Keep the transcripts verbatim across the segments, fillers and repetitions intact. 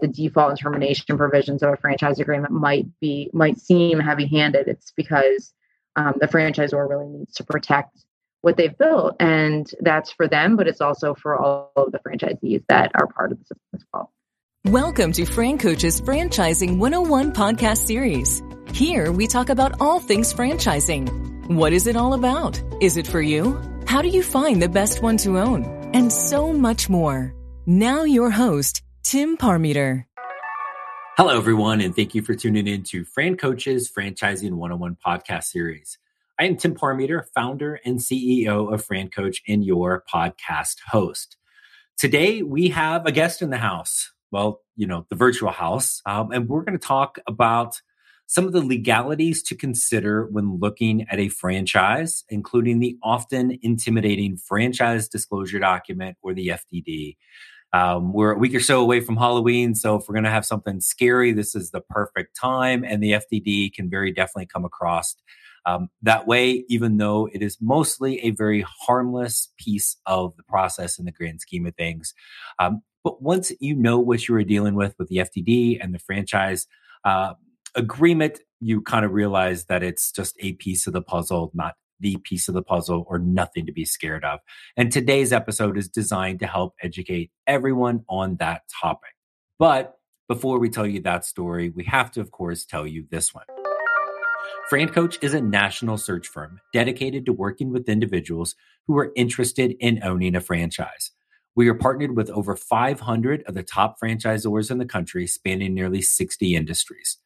the default and termination provisions of a franchise agreement might be might seem heavy-handed, it's because um, the franchisor really needs to protect what they've built, and that's for them, but it's also for all of the franchisees that are part of the system as well. Welcome to FranCoach's Franchising one oh one podcast series. Here we talk about all things franchising. What is it all about? Is it for you? How do you find the best one to own? And so much more. Now your host, Tim Parmeter. Hello, everyone, and thank you for tuning in to FranCoach's Franchising one oh one podcast series. I am Tim Parmeter, founder and C E O of FranCoach and your podcast host. Today, we have a guest in the house. Well, you know, the virtual house. Um, and we're going to talk about some of the legalities to consider when looking at a franchise, including the often intimidating franchise disclosure document, or the F D D. Um, we're a week or so away from Halloween, so if we're going to have something scary, this is the perfect time, and the F D D can very definitely come across um, that way, even though it is mostly a very harmless piece of the process in the grand scheme of things. Um, but once you know what you are dealing with with the F D D and the franchise uh agreement, you kind of realize that it's just a piece of the puzzle, not the piece of the puzzle, or nothing to be scared of. And today's episode is designed to help educate everyone on that topic. But before we tell you that story, we have to, of course, tell you this one. FranCoach is a national search firm dedicated to working with individuals who are interested in owning a franchise. We are partnered with over five hundred of the top franchisors in the country, spanning nearly sixty industries.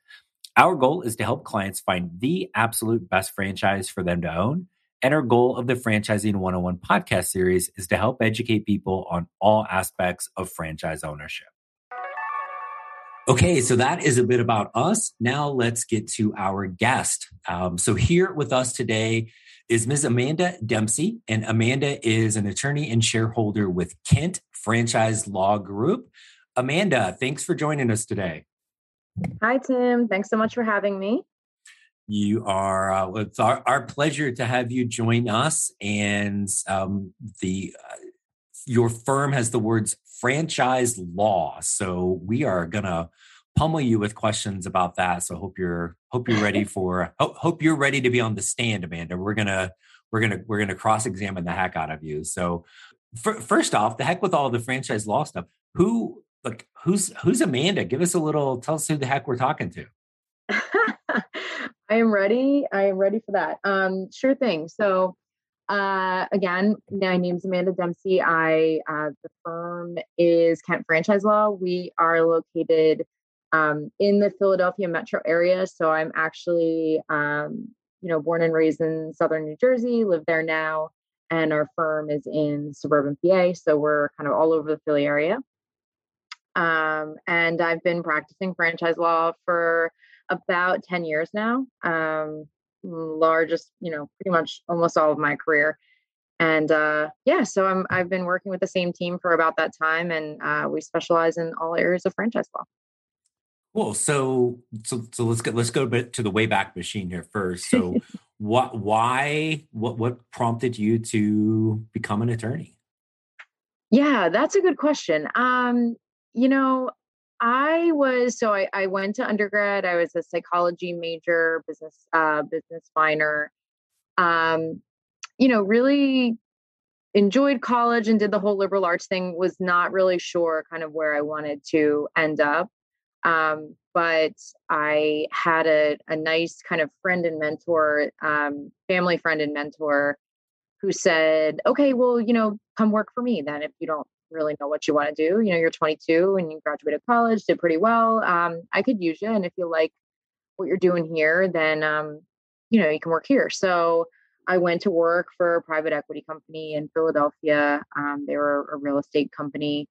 Our goal is to help clients find the absolute best franchise for them to own. And our goal of the Franchising one oh one podcast series is to help educate people on all aspects of franchise ownership. Okay, so that is a bit about us. Now let's get to our guest. Um, so here with us today is Miz Amanda Dempsey. And Amanda is an attorney and shareholder with Kent Franchise Law Group. Amanda, thanks for joining us today. Hi, Tim. Thanks so much for having me. You are, uh, it's our, our pleasure to have you join us. And um, the uh, your firm has the words franchise law. So we are going to pummel you with questions about that. So hope you're, hope you're ready for, hope, hope you're ready to be on the stand, Amanda. We're going to, we're going to, we're going to cross-examine the heck out of you. So f- first off, the heck with all the franchise law stuff. Who Look, who's who's Amanda? Give us a little, tell us who the heck we're talking to. I am ready. I am ready for that. Um, sure thing. So uh, again, my name's Amanda Dempsey. I uh, the firm is Kent Franchise Law. We are located um, in the Philadelphia metro area. So I'm actually, um, you know, born and raised in Southern New Jersey, live there now, and our firm is in suburban P A. So we're kind of all over the Philly area. Um, and I've been practicing franchise law for about ten years now. Um, largest, you know, pretty much almost all of my career. And, uh, yeah, so I'm, I've been working with the same team for about that time, and, uh, we specialize in all areas of franchise law. Cool. So, so, so let's get, let's go a bit to the Wayback Machine here first. So what, why, what, what prompted you to become an attorney? Yeah, that's a good question. Um, You know, I was, so I, I went to undergrad. I was a psychology major, business, uh, business minor, um, you know, really enjoyed college and did the whole liberal arts thing. Was not really sure kind of where I wanted to end up. Um, but I had a, a nice kind of friend and mentor, um, family friend and mentor who said, okay, well, you know, come work for me then if you don't really know what you want to do. You know, you're twenty-two and you graduated college, did pretty well. Um, I could use you. And if you like what you're doing here, then, um, you know, you can work here. So I went to work for a private equity company in Philadelphia. Um, they were a real estate company,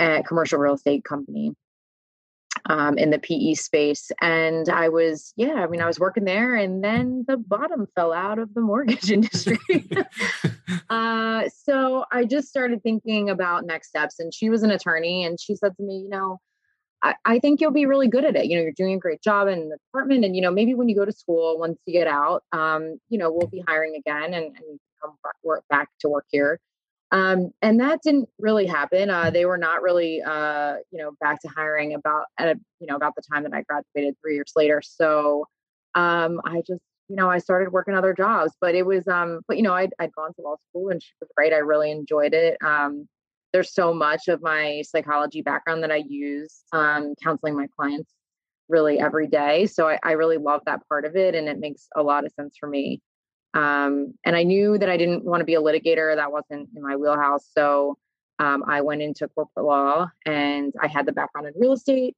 a commercial real estate company, um, in the P E space. And I was, yeah, I mean, I was working there, and then the bottom fell out of the mortgage industry. uh, so I just started thinking about next steps, and she was an attorney, and she said to me, you know, I, I think you'll be really good at it. You know, you're doing a great job in the department, and, you know, maybe when you go to school, once you get out, um, you know, we'll be hiring again, and, and come back, work, back to work here. Um, and that didn't really happen. Uh, they were not really, uh, you know, back to hiring about, at a, you know, about the time that I graduated three years later. So um, I just, you know, I started working other jobs, but it was, um, but you know, I'd, I'd gone to law school and she was great. I really enjoyed it. Um, there's so much of my psychology background that I use, um, counseling my clients really every day. So I, I really love that part of it. And it makes a lot of sense for me. Um, and I knew that I didn't want to be a litigator. That wasn't in my wheelhouse. So, um, I went into corporate law and I had the background in real estate.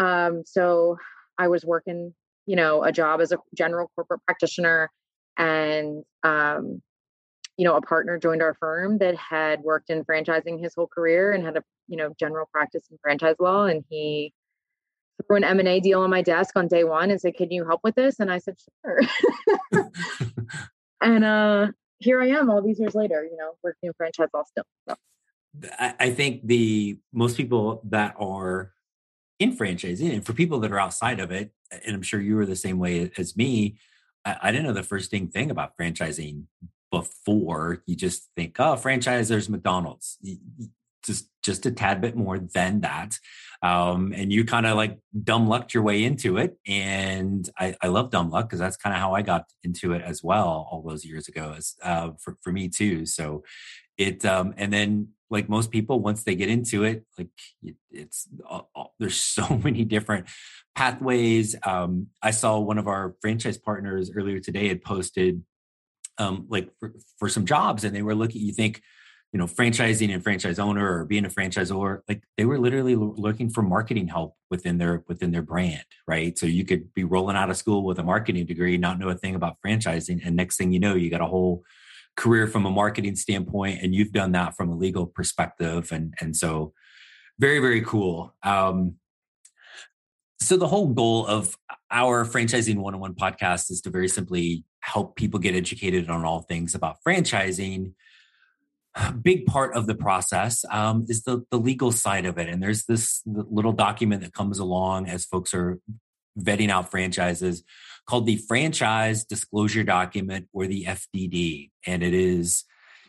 Um, so I was working, you know, a job as a general corporate practitioner and, um, you know, a partner joined our firm that had worked in franchising his whole career and had a, you know, general practice in franchise law. And he threw an M and A deal on my desk on day one and said, "Can you help with this?" And I said, "Sure." And uh, here I am all these years later, you know, working in franchise law still. So. I think the most people that are in franchising and for people that are outside of it, and I'm sure you were the same way as me, I, I didn't know the first thing, thing about franchising before. You just think, oh, franchise, there's McDonald's. You, you, just just a tad bit more than that. Um, and you kind of like dumb lucked your way into it. And I, I love dumb luck because that's kind of how I got into it as well all those years ago as, uh, for, for me too. So it, um, and then like most people, once they get into it, like it, it's, uh, there's so many different pathways. Um, I saw one of our franchise partners earlier today had posted um, like for, for some jobs and they were looking, you think, you know, franchising and franchise owner or being a franchisor, like they were literally l- looking for marketing help within their, within their brand. Right. So you could be rolling out of school with a marketing degree, not know a thing about franchising. And next thing you know, you got a whole career from a marketing standpoint and you've done that from a legal perspective. And, and so very, very cool. Um, so the whole goal of our Franchising one oh one podcast is to very simply help people get educated on all things about franchising. A big part of the process um, is the, the legal side of it. And there's this little document that comes along as folks are vetting out franchises called the Franchise Disclosure Document or the F D D. And it is,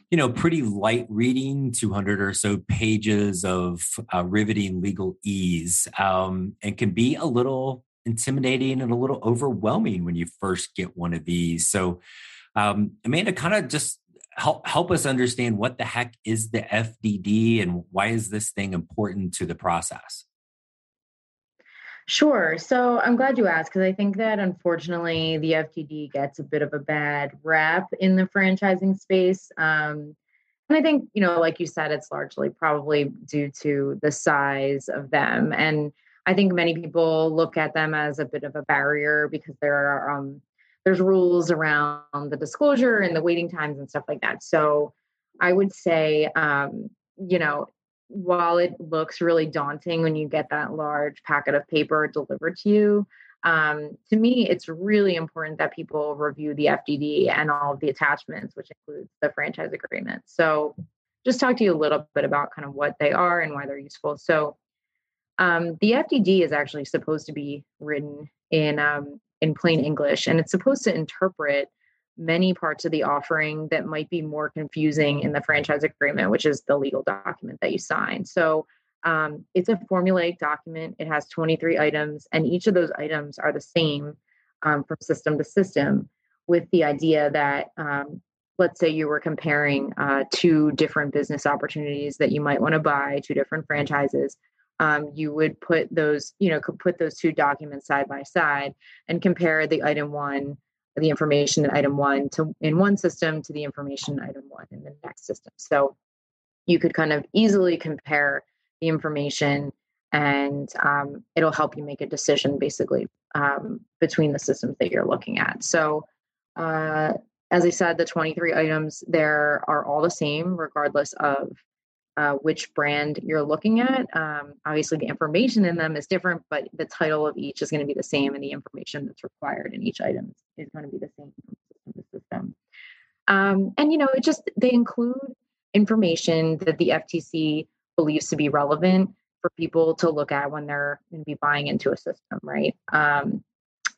you know, pretty light reading, two hundred or so pages of uh, riveting legal ease um, and can be a little intimidating and a little overwhelming when you first get one of these. So um, Amanda, kind of just Help help us understand what the heck is the F D D and why is this thing important to the process? Sure. So I'm glad you asked because I think that unfortunately the F D D gets a bit of a bad rap in the franchising space. Um, and I think, you know, like you said, it's largely probably due to the size of them. And I think many people look at them as a bit of a barrier because there are um, there's rules around the disclosure and the waiting times and stuff like that. So I would say, um, you know, while it looks really daunting when you get that large packet of paper delivered to you, um, to me, it's really important that people review the F D D and all of the attachments, which includes the franchise agreement. So just talk to you a little bit about kind of what they are and why they're useful. So um, the F D D is actually supposed to be written in, um, in plain English, and it's supposed to interpret many parts of the offering that might be more confusing in the franchise agreement, which is the legal document that you sign. So um, it's a formulaic document. It has twenty-three items, and each of those items are the same um, from system to system with the idea that, um, let's say you were comparing uh, two different business opportunities that you might want to buy, two different franchises. Um, you would put those, you know, could put those two documents side by side and compare the item one, the information in item one to in one system to the information in item one in the next system. So you could kind of easily compare the information and um, it'll help you make a decision basically um, between the systems that you're looking at. So uh, as I said, the twenty-three items there are all the same regardless of Uh, which brand you're looking at. Um, obviously, the information in them is different, but the title of each is going to be the same, and the information that's required in each item is going to be the same from system to system. Um, and, you know, it just, they include information that the F T C believes to be relevant for people to look at when they're going to be buying into a system, right? Um,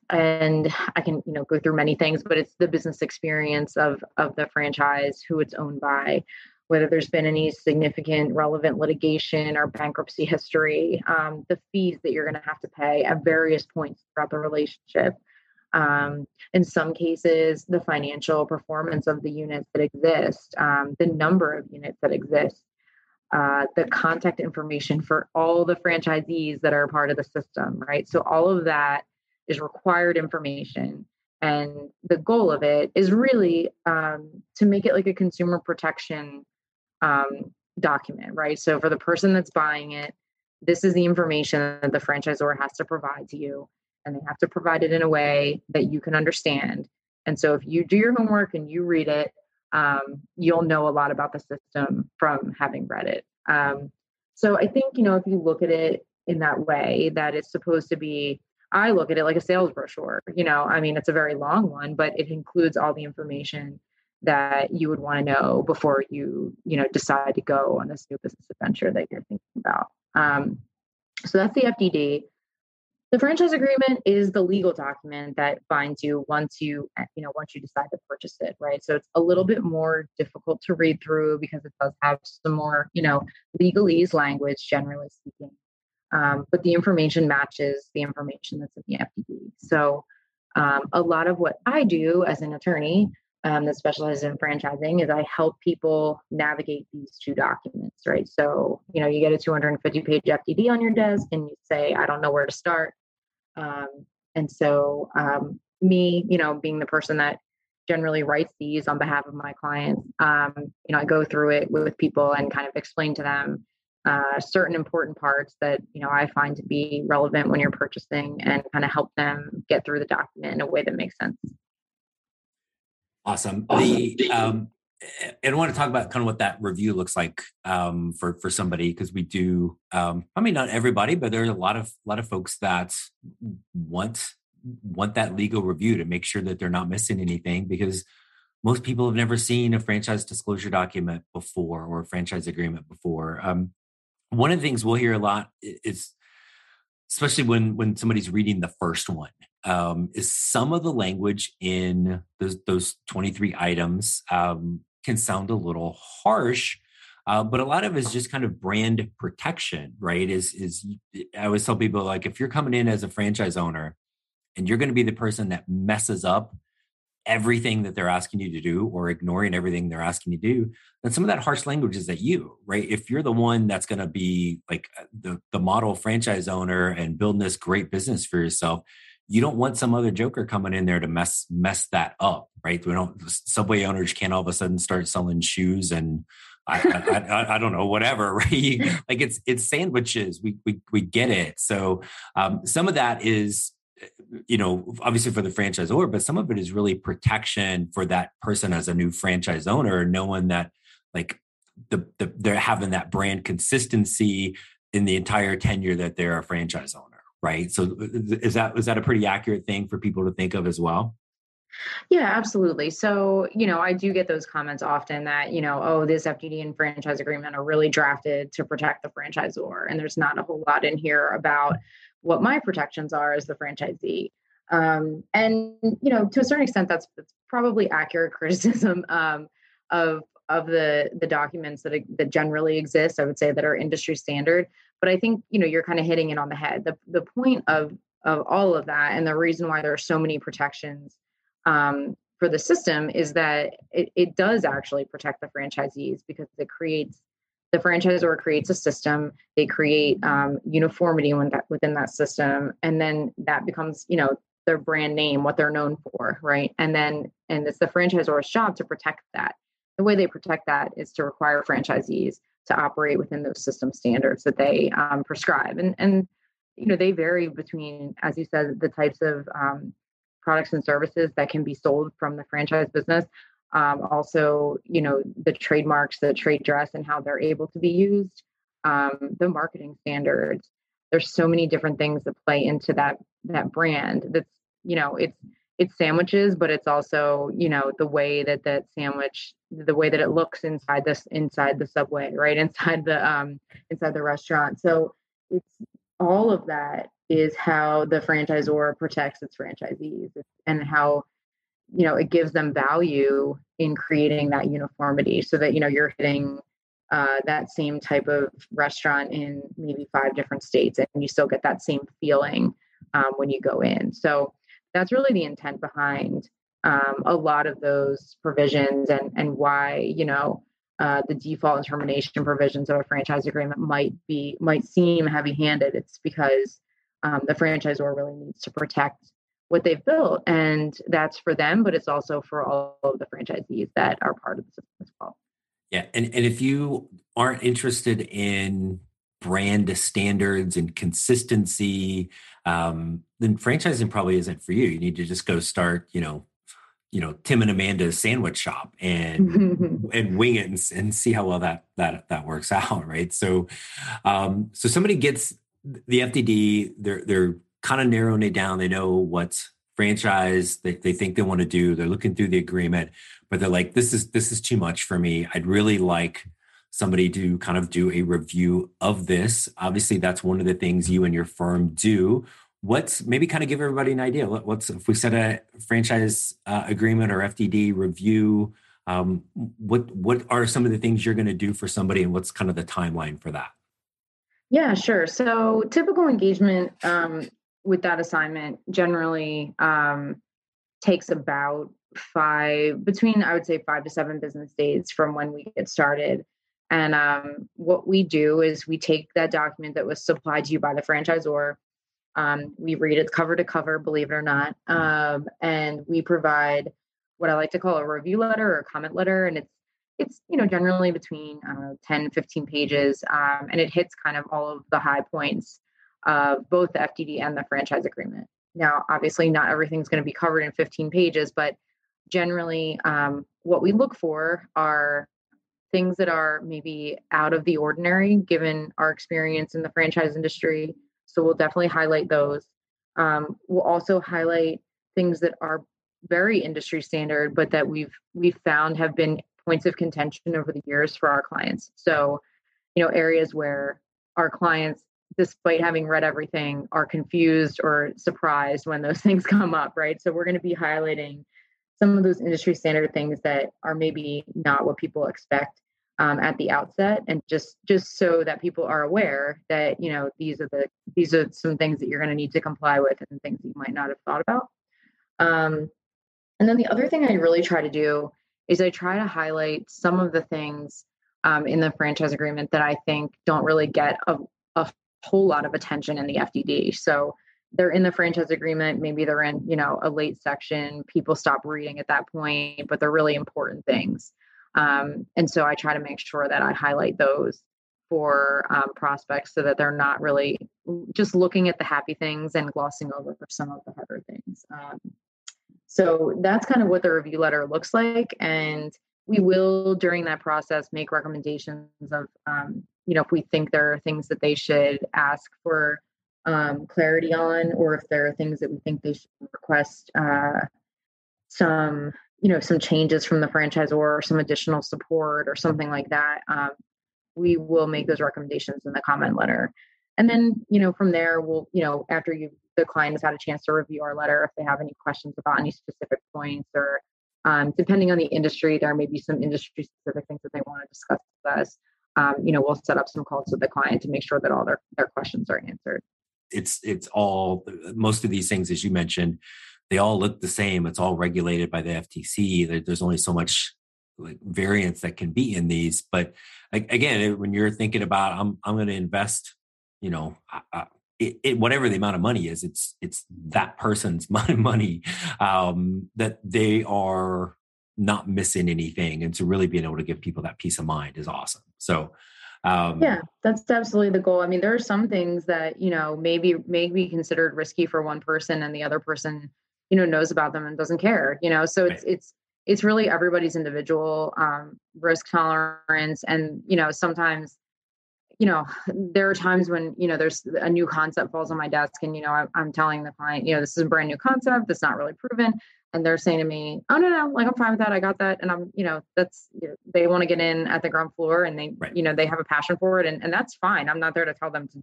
and I can, you know, go through many things, but it's the business experience of, of the franchise, who it's owned by, whether there's been any significant relevant litigation or bankruptcy history, um, the fees that you're going to have to pay at various points throughout the relationship. Um, in some cases, the financial performance of the units that exist, um, the number of units that exist, uh, the contact information for all the franchisees that are part of the system, right? So all of that is required information. And the goal of it is really um, to make it like a consumer protection um, document, right? So for the person that's buying it, this is the information that the franchisor has to provide to you. And they have to provide it in a way that you can understand. And so if you do your homework and you read it, um, you'll know a lot about the system from having read it. Um, so I think, you know, if you look at it in that way, that it's supposed to be, I look at it like a sales brochure, you know, I mean, it's a very long one, but it includes all the information that you would want to know before you, you know, decide to go on this new business adventure that you're thinking about. Um, so that's the F D D. The franchise agreement is the legal document that binds you once you, you know, once you decide to purchase it, right? So it's a little bit more difficult to read through because it does have some more, you know, legalese language, generally speaking. Um, but the information matches the information that's in the F D D. So um, a lot of what I do as an attorney um, that specializes in franchising is I help people navigate these two documents, right? So, you know, you get a two hundred fifty page F D D on your desk and you say, I don't know where to start. Um, and so um, me, you know, being the person that generally writes these on behalf of my clients, um, you know, I go through it with people and kind of explain to them Uh, certain important parts that, you know, I find to be relevant when you're purchasing and kind of help them get through the document in a way that makes sense. Awesome. The, um, and I want to talk about kind of what that review looks like um, for, for somebody, because we do, um, I mean, not everybody, but there are a lot of, lot of folks that want, want that legal review to make sure that they're not missing anything, because most people have never seen a franchise disclosure document before or a franchise agreement before. Um, One of the things we'll hear a lot is, especially when, when somebody's reading the first one, um, is some of the language in those, those twenty-three items um, can sound a little harsh, uh, but a lot of it is just kind of brand protection, right? Is is I always tell people, like, if you're coming in as a franchise owner and you're going to be the person that messes up everything that they're asking you to do or ignoring everything they're asking you to do, then some of that harsh language is at you, right? If you're the one that's going to be like the, the model franchise owner and building this great business for yourself, you don't want some other joker coming in there to mess, mess that up, right? We don't, Subway owners can't all of a sudden start selling shoes and I, I, I, I don't know, whatever, right? Like it's, it's sandwiches. We, we, we get it. So um, some of that is, you know, obviously for the franchisor, but some of it is really protection for that person as a new franchise owner, knowing that like the, the they're having that brand consistency in the entire tenure that they're a franchise owner, right? So is that, is that a pretty accurate thing for people to think of as well? Yeah, absolutely. So, you know, I do get those comments often that, you know, oh, this F D D and franchise agreement are really drafted to protect the franchisor. And there's not a whole lot in here about what my protections are as the franchisee. Um, and, you know, to a certain extent, that's, that's probably accurate criticism um, of of the the documents that, that generally exist, I would say, that are industry standard. But I think, you know, you're kind of hitting it on the head. The, the point of, of all of that and the reason why there are so many protections um, for the system is that it, it does actually protect the franchisees, because it creates The franchisor creates a system. They create um, uniformity within that, within that system, and then that becomes, you know, their brand name, what they're known for, right? And then, and it's the franchisor's job to protect that. The way they protect that is to require franchisees to operate within those system standards that they um, prescribe, and and you know, they vary between, as you said, the types of um, products and services that can be sold from the franchise business. Um, also, you know, the trademarks, the trade dress and how they're able to be used, um, the marketing standards. There's so many different things that play into that, that brand. That's, you know, it's, it's sandwiches, but it's also, you know, the way that that sandwich, the way that it looks inside this, inside the Subway, right? Inside the, um, inside the restaurant. So it's all of that is how the franchisor protects its franchisees and how, you know, it gives them value in creating that uniformity so that, you know, you're hitting uh, that same type of restaurant in maybe five different states, and you still get that same feeling um, when you go in. So that's really the intent behind um, a lot of those provisions, and, and why, you know, uh, the default and termination provisions of a franchise agreement might be, might seem heavy-handed. It's because um, the franchisor really needs to protect what they've built, and that's for them, but it's also for all of the franchisees that are part of the system as well. Yeah. And, and if you aren't interested in brand standards and consistency, um, then franchising probably isn't for you. You need to just go start, you know, you know, Tim and Amanda's sandwich shop and, and wing it and, and see how well that, that, that works out. Right. So, um, so somebody gets the F D D, they're, they're kind of narrowing it down. They know what's franchise that they, they think they want to do. They're looking through the agreement, but they're like, this is, this is too much for me. I'd really like somebody to kind of do a review of this. Obviously that's one of the things you and your firm do. What's maybe kind of give everybody an idea. What's, if we set a franchise uh, agreement or F D D review, um, what, what are some of the things you're going to do for somebody, and what's kind of the timeline for that? Yeah, sure. So typical engagement, um, with that assignment generally um, takes about five, between, I would say five to seven business days from when we get started. And um, what we do is we take that document that was supplied to you by the franchisor. Um, we read it cover to cover, believe it or not. Um, and we provide what I like to call a review letter or a comment letter. And it's, it's, you know, generally between uh, ten, fifteen pages. Um, and it hits kind of all of the high points of uh, both the F D D and the franchise agreement. Now, obviously not everything's going to be covered in fifteen pages, but generally um, what we look for are things that are maybe out of the ordinary given our experience in the franchise industry. So we'll definitely highlight those. Um, we'll also highlight things that are very industry standard, but that we've, we've found have been points of contention over the years for our clients. So, you know, areas where our clients, despite having read everything, are confused or surprised when those things come up, right? So we're going to be highlighting some of those industry standard things that are maybe not what people expect um, at the outset, and just just so that people are aware that, you know, these are the these are some things that you're going to need to comply with and things that you might not have thought about. Um, and then the other thing I really try to do is I try to highlight some of the things um, in the franchise agreement that I think don't really get a, a whole lot of attention in the F D D. So they're in the franchise agreement, maybe they're in, you know, a late section, people stop reading at that point, but they're really important things. Um, and so I try to make sure that I highlight those for um, prospects so that they're not really just looking at the happy things and glossing over some of the harder things. Um, so that's kind of what the review letter looks like. And we will, during that process, make recommendations of, um, you know, if we think there are things that they should ask for um, clarity on, or if there are things that we think they should request uh, some, you know, some changes from the franchisor or some additional support or something like that, um, we will make those recommendations in the comment letter. And then, you know, from there, we'll, you know, after you, the client has had a chance to review our letter, if they have any questions about any specific points, or um, depending on the industry, there may be some industry specific things that they want to discuss with us. Um, you know, we'll set up some calls with the client to make sure that all their, their questions are answered. It's it's all, most of these things, as you mentioned, they all look the same. It's all regulated by the F T C. There's only so much like variance that can be in these. But again, when you're thinking about, I'm I'm going to invest, you know, I, it, it, whatever the amount of money is, it's it's that person's money um, that they are not missing anything. And so really being able to give people that peace of mind is awesome. So um, yeah, that's absolutely the goal. I mean, there are some things that, you know, maybe may be considered risky for one person, and the other person, you know, knows about them and doesn't care, you know, so right. it's, it's, it's really everybody's individual um, risk tolerance. And, you know, sometimes, you know, there are times when, you know, there's a new concept falls on my desk, and, you know, I'm, I'm telling the client, you know, this is a brand new concept that's not really proven. And they're saying to me, oh, no, no, like, I'm fine with that. I got that. And I'm, you know, that's, you know, they want to get in at the ground floor, and they, right. you know, they have a passion for it. And, and that's fine. I'm not there to tell them to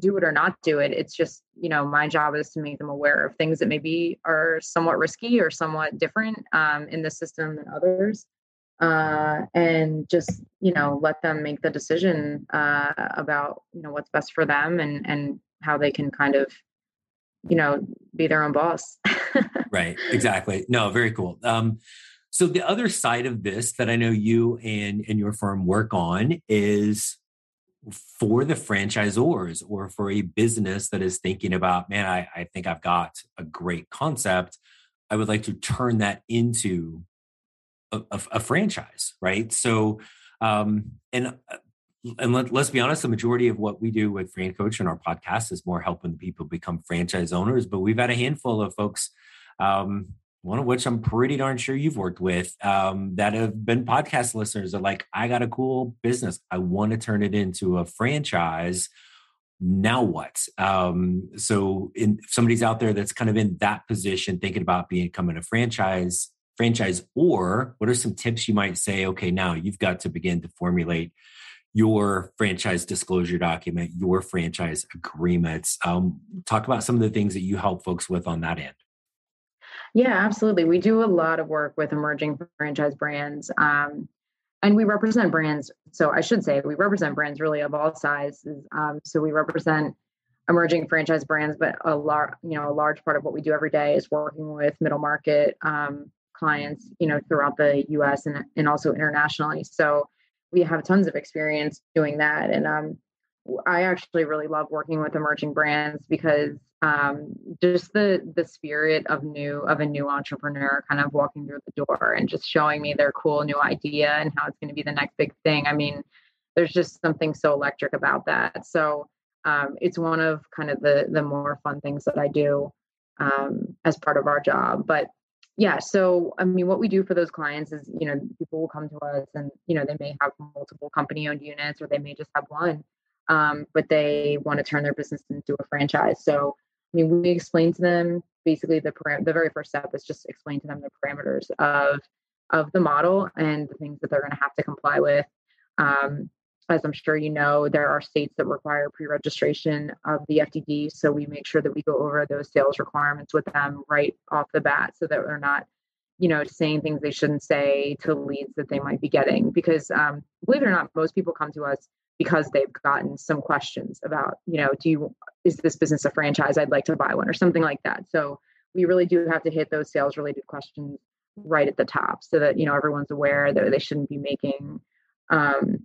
do it or not do it. It's just, you know, my job is to make them aware of things that maybe are somewhat risky or somewhat different um, in the system than others. Uh, and just, you know, let them make the decision uh, about, you know, what's best for them and, and how they can kind of, you know, be their own boss. Right. Exactly. No, very cool. Um, so the other side of this that I know you and, and your firm work on is for the franchisors or for a business that is thinking about, man, I, I think I've got a great concept. I would like to turn that into a, a, a franchise, right? So, um, and and let, let's be honest, the majority of what we do with FranCoach and our podcast is more helping the people become franchise owners. But we've had a handful of folks, um, one of which I'm pretty darn sure you've worked with, um, that have been podcast listeners are like, I got a cool business. I want to turn it into a franchise. Now what? Um, so in, if somebody's out there that's kind of in that position, thinking about becoming a franchise franchise, or what are some tips you might say, okay, now you've got to begin to formulate your franchise disclosure document, your franchise agreements. Um, talk about some of the things that you help folks with on that end. Yeah, absolutely. We do a lot of work with emerging franchise brands, um, and we represent brands. So I should say we represent brands really of all sizes. Um, so we represent emerging franchise brands, but a lot, you know, a large part of what we do every day is working with middle market um, clients, you know, throughout the U S and, and also internationally. So we have tons of experience doing that. And um, I actually really love working with emerging brands because um, just the the spirit of new of a new entrepreneur kind of walking through the door and just showing me their cool new idea and how it's going to be the next big thing. I mean, there's just something so electric about that. So um, it's one of kind of the the more fun things that I do um, as part of our job. But yeah, so I mean, what we do for those clients is, you know, people will come to us and, you know, they may have multiple company-owned units or they may just have one, um, but they want to turn their business into a franchise. So, I mean, we explain to them basically the param- the very first step is just explain to them the parameters of of the model and the things that they're going to have to comply with. Um, as I'm sure you know, there are states that require pre-registration of the F D D. So we make sure that we go over those sales requirements with them right off the bat so that they're not, you know, saying things they shouldn't say to leads that they might be getting. Because um, believe it or not, most people come to us because they've gotten some questions about, you know, do you, is this business a franchise? I'd like to buy one or something like that. So we really do have to hit those sales related questions right at the top so that, you know, everyone's aware that they shouldn't be making um,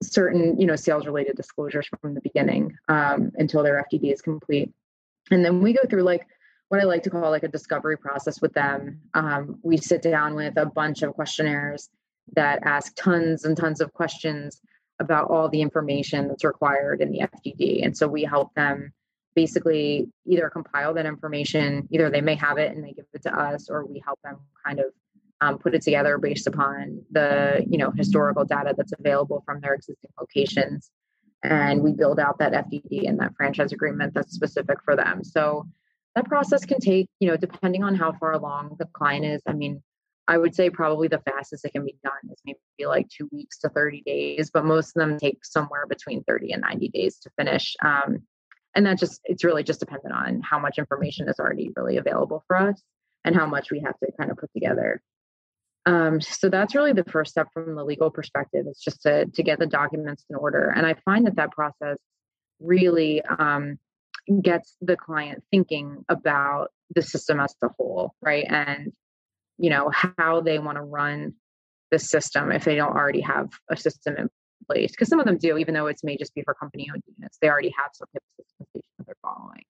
certain, you know, sales related disclosures from the beginning um, until their F D D is complete. And then we go through like what I like to call like a discovery process with them. Um, we sit down with a bunch of questionnaires that ask tons and tons of questions about all the information that's required in the F D D. And so we help them basically either compile that information, either they may have it and they give it to us, or we help them kind of Um, put it together based upon the, you know, historical data that's available from their existing locations. And we build out that F D D and that franchise agreement that's specific for them. So that process can take, you know, depending on how far along the client is. I mean, I would say probably the fastest it can be done is maybe like two weeks to thirty days, but most of them take somewhere between thirty and ninety days to finish. Um, and that just, it's really just dependent on how much information is already really available for us and how much we have to kind of put together. Um, so that's really the first step from the legal perspective. It's just to, to get the documents in order. And I find that that process really um, gets the client thinking about the system as a whole, right? And, you know, how they want to run the system if they don't already have a system in place. Because some of them do, even though it's may just be for company-owned units, they already have some type of system that they're following.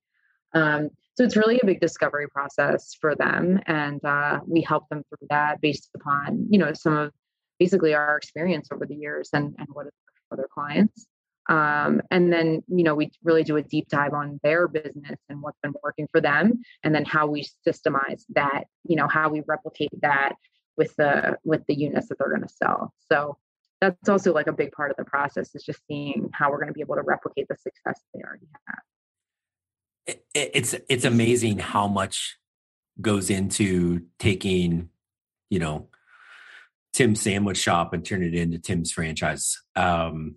Um, so it's really a big discovery process for them. And uh, we help them through that based upon, you know, some of basically our experience over the years and, and what is for their clients. Um, and then, you know, we really do a deep dive on their business and what's been working for them. And then how we systemize that, you know, how we replicate that with the, with the units that they're going to sell. So that's also like a big part of the process is just seeing how we're going to be able to replicate the success they already have. It's it's amazing how much goes into taking, you know, Tim's sandwich shop and turn it into Tim's franchise. Um,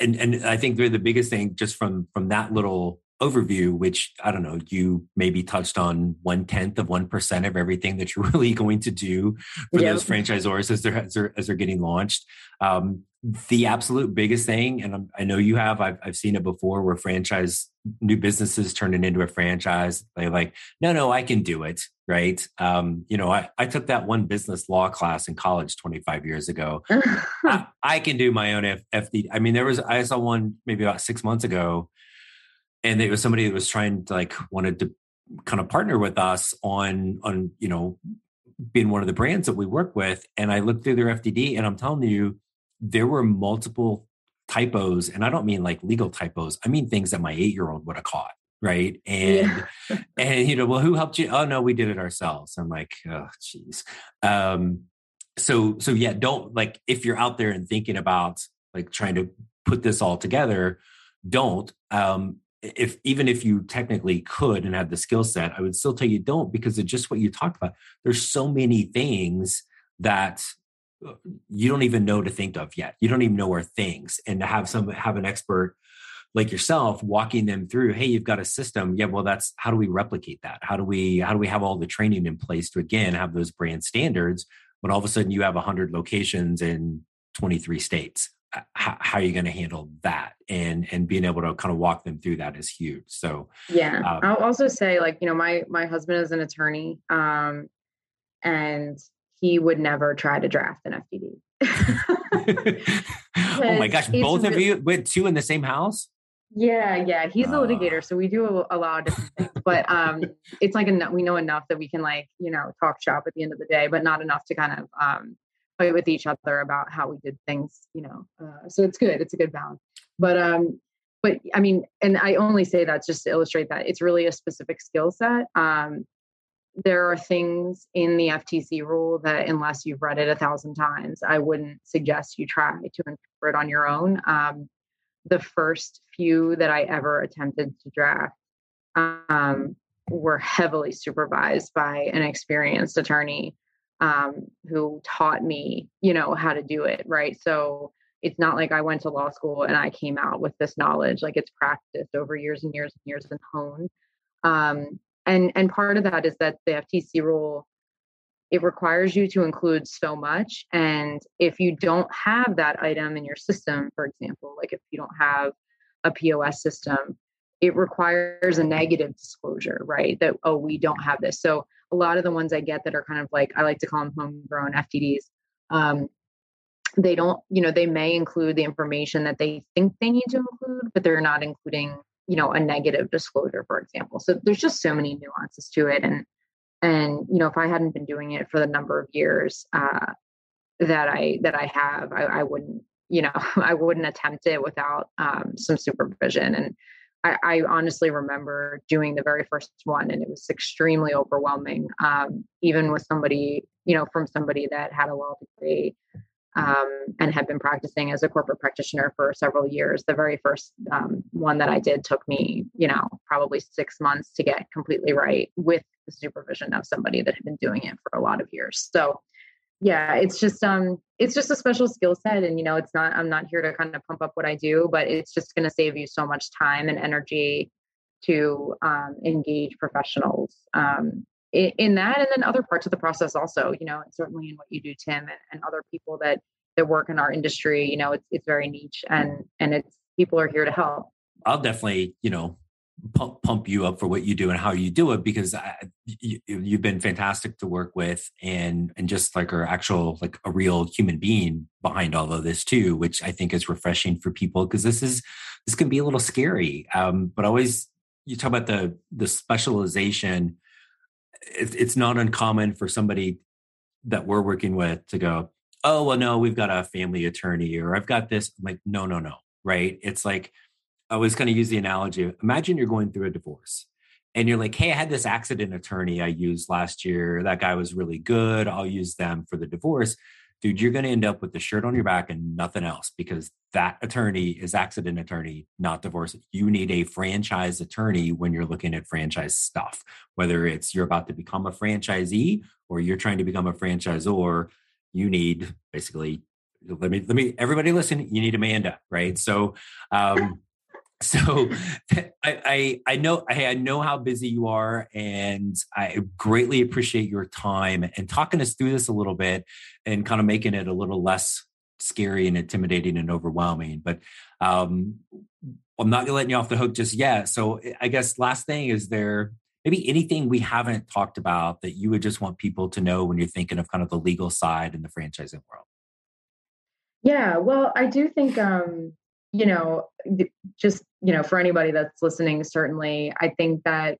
and and I think they're the biggest thing just from from that little overview, which I don't know, you maybe touched on one tenth of one percent of everything that you're really going to do for yep. those franchisors as they're, as they're, as they're getting launched. Um, the absolute biggest thing, and I'm, I know you have, I've, I've seen it before where franchise new businesses turn it into a franchise. They're like, no, no, I can do it. Right. Um, you know, I, I took that one business law class in college twenty-five years ago. I, I can do my own F, FD. I mean, there was, I saw one maybe about six months ago. And it was somebody that was trying to like, wanted to kind of partner with us on, on, you know, being one of the brands that we work with. And I looked through their F D D and I'm telling you, there were multiple typos. And I don't mean like legal typos. I mean, things that my eight-year-old would have caught. Right. And, yeah. and, you know, well, who helped you? Oh no, we did it ourselves. I'm like, oh geez. Um, so, so yeah, don't like, if you're out there and thinking about like trying to put this all together, don't, um, if even if you technically could and had the skill set, I would still tell you don't, because of just what you talked about. There's so many things that you don't even know to think of yet. You don't even know are things, and to have some have an expert like yourself walking them through. Hey, you've got a system. Yeah, well, that's how do we replicate that? How do we how do we have all the training in place to again have those brand standards? But all of a sudden, you have one hundred locations in twenty-three states. How, how are you going to handle that? And, and being able to kind of walk them through that is huge. So, yeah, um, I'll also say like, you know, my, my husband is an attorney, um, and he would never try to draft an F D D. Oh my gosh. Both really, of you with two in the same house. Yeah. Yeah. He's uh, a litigator. So we do a, a lot of different things, but, um, it's like, en- we know enough that we can like, you know, talk shop at the end of the day, but not enough to kind of, um, with each other about how we did things, you know, uh, so it's good. It's a good balance, but, um, but I mean, and I only say that just to illustrate that it's really a specific skill set. Um, there are things in the F T C rule that unless you've read it a thousand times, I wouldn't suggest you try to interpret on your own. Um, the first few that I ever attempted to draft, um, were heavily supervised by an experienced attorney um, who taught me, you know, how to do it. Right. So it's not like I went to law school and I came out with this knowledge, like it's practiced over years and years and years and honed. Um, and, and part of that is that the F T C rule, it requires you to include so much. And if you don't have that item in your system, for example, like if you don't have a P O S system, it requires a negative disclosure, right? That, oh, we don't have this. So a lot of the ones I get that are kind of like, I like to call them homegrown F T Ds. Um, they don't, you know, they may include the information that they think they need to include, but they're not including, you know, a negative disclosure, for example. So there's just so many nuances to it. And, and, you know, if I hadn't been doing it for the number of years uh, that I, that I have, I, I wouldn't, you know, I wouldn't attempt it without um, some supervision. And, I, I honestly remember doing the very first one and it was extremely overwhelming. Um, even with somebody, you know, from somebody that had a law degree um, and had been practicing as a corporate practitioner for several years, the very first um, one that I did took me, you know, probably six months to get completely right with the supervision of somebody that had been doing it for a lot of years. So yeah, it's just, um, it's just a special skill set. And, you know, it's not, I'm not here to kind of pump up what I do, but it's just going to save you so much time and energy to, um, engage professionals, um, in, in that. And then other parts of the process also, you know, and certainly in what you do, Tim, and, and other people that, that work in our industry, you know, it's, it's very niche and, and it's, people are here to help. I'll definitely, you know, pump, pump you up for what you do and how you do it, because I, you, you've been fantastic to work with and, and just like our actual, like a real human being behind all of this too, which I think is refreshing for people. Cause this is, this can be a little scary. Um, but always you talk about the, the specialization. It, it's not uncommon for somebody that we're working with to go, oh, well, no, we've got a family attorney or I've got this. I'm like, no, no, no. Right. It's like, I always kind of use the analogy. Imagine you're going through a divorce and you're like, hey, I had this accident attorney I used last year. That guy was really good. I'll use them for the divorce. Dude, you're going to end up with the shirt on your back and nothing else, because that attorney is accident attorney, not divorce. You need a franchise attorney when you're looking at franchise stuff, whether it's you're about to become a franchisee or you're trying to become a franchisor. You need basically let me, let me, everybody listen, you need Amanda, right? So, um, so I, I, I know, I, I know how busy you are, and I greatly appreciate your time and talking us through this a little bit and kind of making it a little less scary and intimidating and overwhelming. But, um, I'm not letting you off the hook just yet. So I guess last thing is there, maybe anything we haven't talked about that you would just want people to know when you're thinking of kind of the legal side in the franchising world? Yeah, well, I do think, um, you know, just, you know, for anybody that's listening, certainly, I think that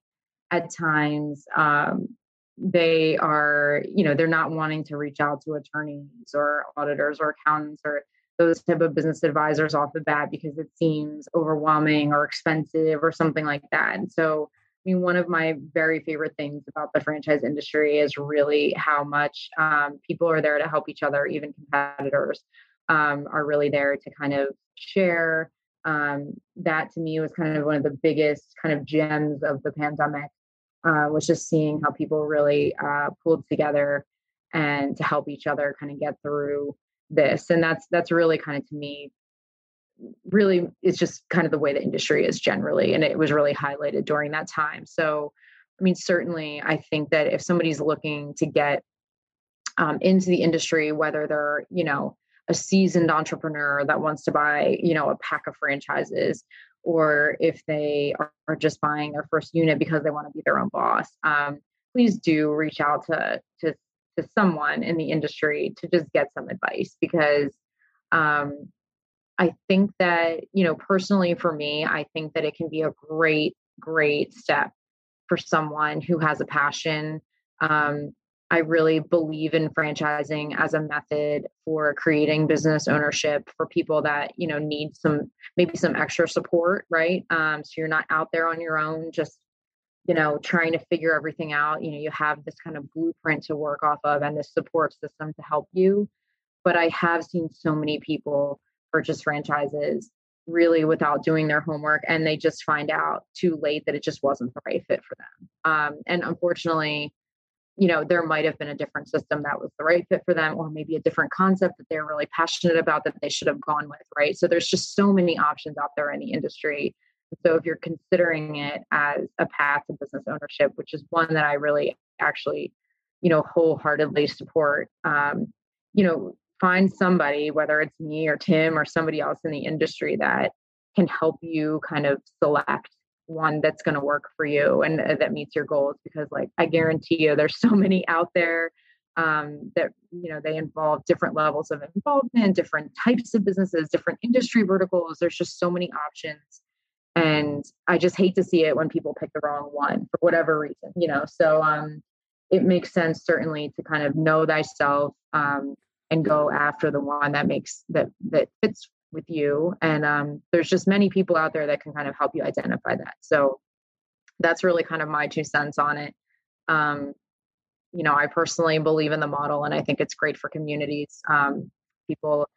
at times um, they are, you know, they're not wanting to reach out to attorneys or auditors or accountants or those type of business advisors off the bat because it seems overwhelming or expensive or something like that. And so, I mean, one of my very favorite things about the franchise industry is really how much um, people are there to help each other. Even competitors um, are really there to kind of share. Um, that to me was kind of one of the biggest kind of gems of the pandemic, uh, was just seeing how people really uh, pulled together and to help each other kind of get through this. And that's, that's really kind of, to me, really, it's just kind of the way the industry is generally. And it was really highlighted during that time. So, I mean, certainly I think that if somebody's looking to get um, into the industry, whether they're, you know, a seasoned entrepreneur that wants to buy, you know, a pack of franchises, or if they are, are just buying their first unit because they want to be their own boss, um, please do reach out to, to, to someone in the industry to just get some advice, because, um, I think that, you know, personally for me, I think that it can be a great, great step for someone who has a passion. Um, I really believe in franchising as a method for creating business ownership for people that, you know, need some, maybe some extra support, right? Um, so you're not out there on your own, just, you know, trying to figure everything out. You know, you have this kind of blueprint to work off of and this support system to help you. But I have seen so many people purchase franchises really without doing their homework, and they just find out too late that it just wasn't the right fit for them. Um, and unfortunately, you know, there might have been a different system that was the right fit for them, or maybe a different concept that they're really passionate about that they should have gone with, right? So there's just so many options out there in the industry. So if you're considering it as a path to business ownership, which is one that I really actually, you know, wholeheartedly support, um, you know, find somebody, whether it's me or Tim or somebody else in the industry, that can help you kind of select one that's going to work for you and that meets your goals. Because, like, I guarantee you, there's so many out there um, that, you know, they involve different levels of involvement, different types of businesses, different industry verticals. There's just so many options. And I just hate to see it when people pick the wrong one for whatever reason, you know? So um, it makes sense, certainly, to kind of know thyself, um, and go after the one that makes that that fits with you. And um, there's just many people out there that can kind of help you identify that. So that's really kind of my two cents on it. Um, you know, I personally believe in the model, and I think it's great for communities, um, people,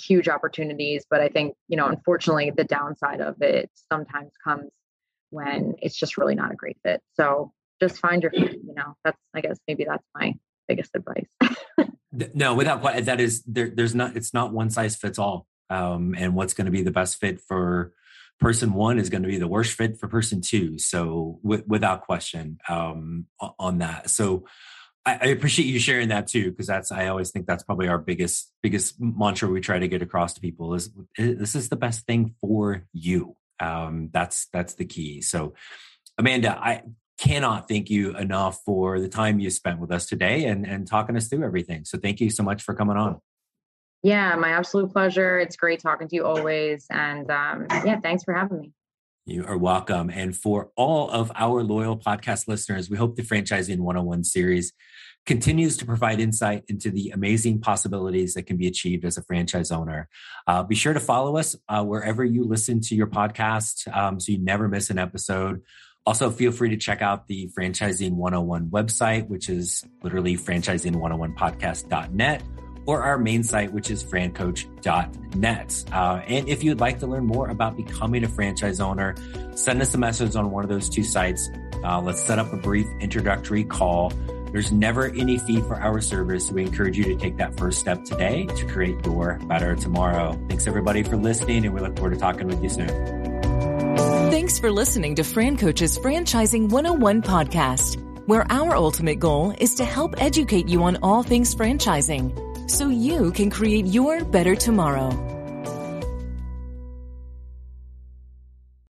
huge opportunities. But I think, you know, unfortunately, the downside of it sometimes comes when it's just really not a great fit. So just find your, you know, that's, I guess maybe that's my biggest advice. No, without that is there, there's not, it's not one size fits all. Um, and what's going to be the best fit for person one is going to be the worst fit for person two. So w- without question, um, on that. So I, I appreciate you sharing that too, because that's, I always think that's probably our biggest, biggest mantra we try to get across to people is this is the best thing for you. Um, that's, that's the key. So Amanda, I cannot thank you enough for the time you spent with us today and, and talking us through everything. So thank you so much for coming on. Yeah, my absolute pleasure. It's great talking to you always. And um, yeah, thanks for having me. You are welcome. And for all of our loyal podcast listeners, we hope the Franchising one oh one series continues to provide insight into the amazing possibilities that can be achieved as a franchise owner. Uh, be sure to follow us uh, wherever you listen to your podcast, um, so you never miss an episode. Also, feel free to check out the Franchising one oh one website, which is literally franchising one oh one podcast dot net, or our main site, which is francoach dot net. Uh, and if you'd like to learn more about becoming a franchise owner, send us a message on one of those two sites. Uh, let's set up a brief introductory call There's never any fee for our service. We encourage you to take that first step today to create your better tomorrow. Thanks everybody for listening, and we look forward to talking with you soon. Thanks for listening to FranCoach's Franchising one oh one podcast, where our ultimate goal is to help educate you on all things franchising so you can create your better tomorrow.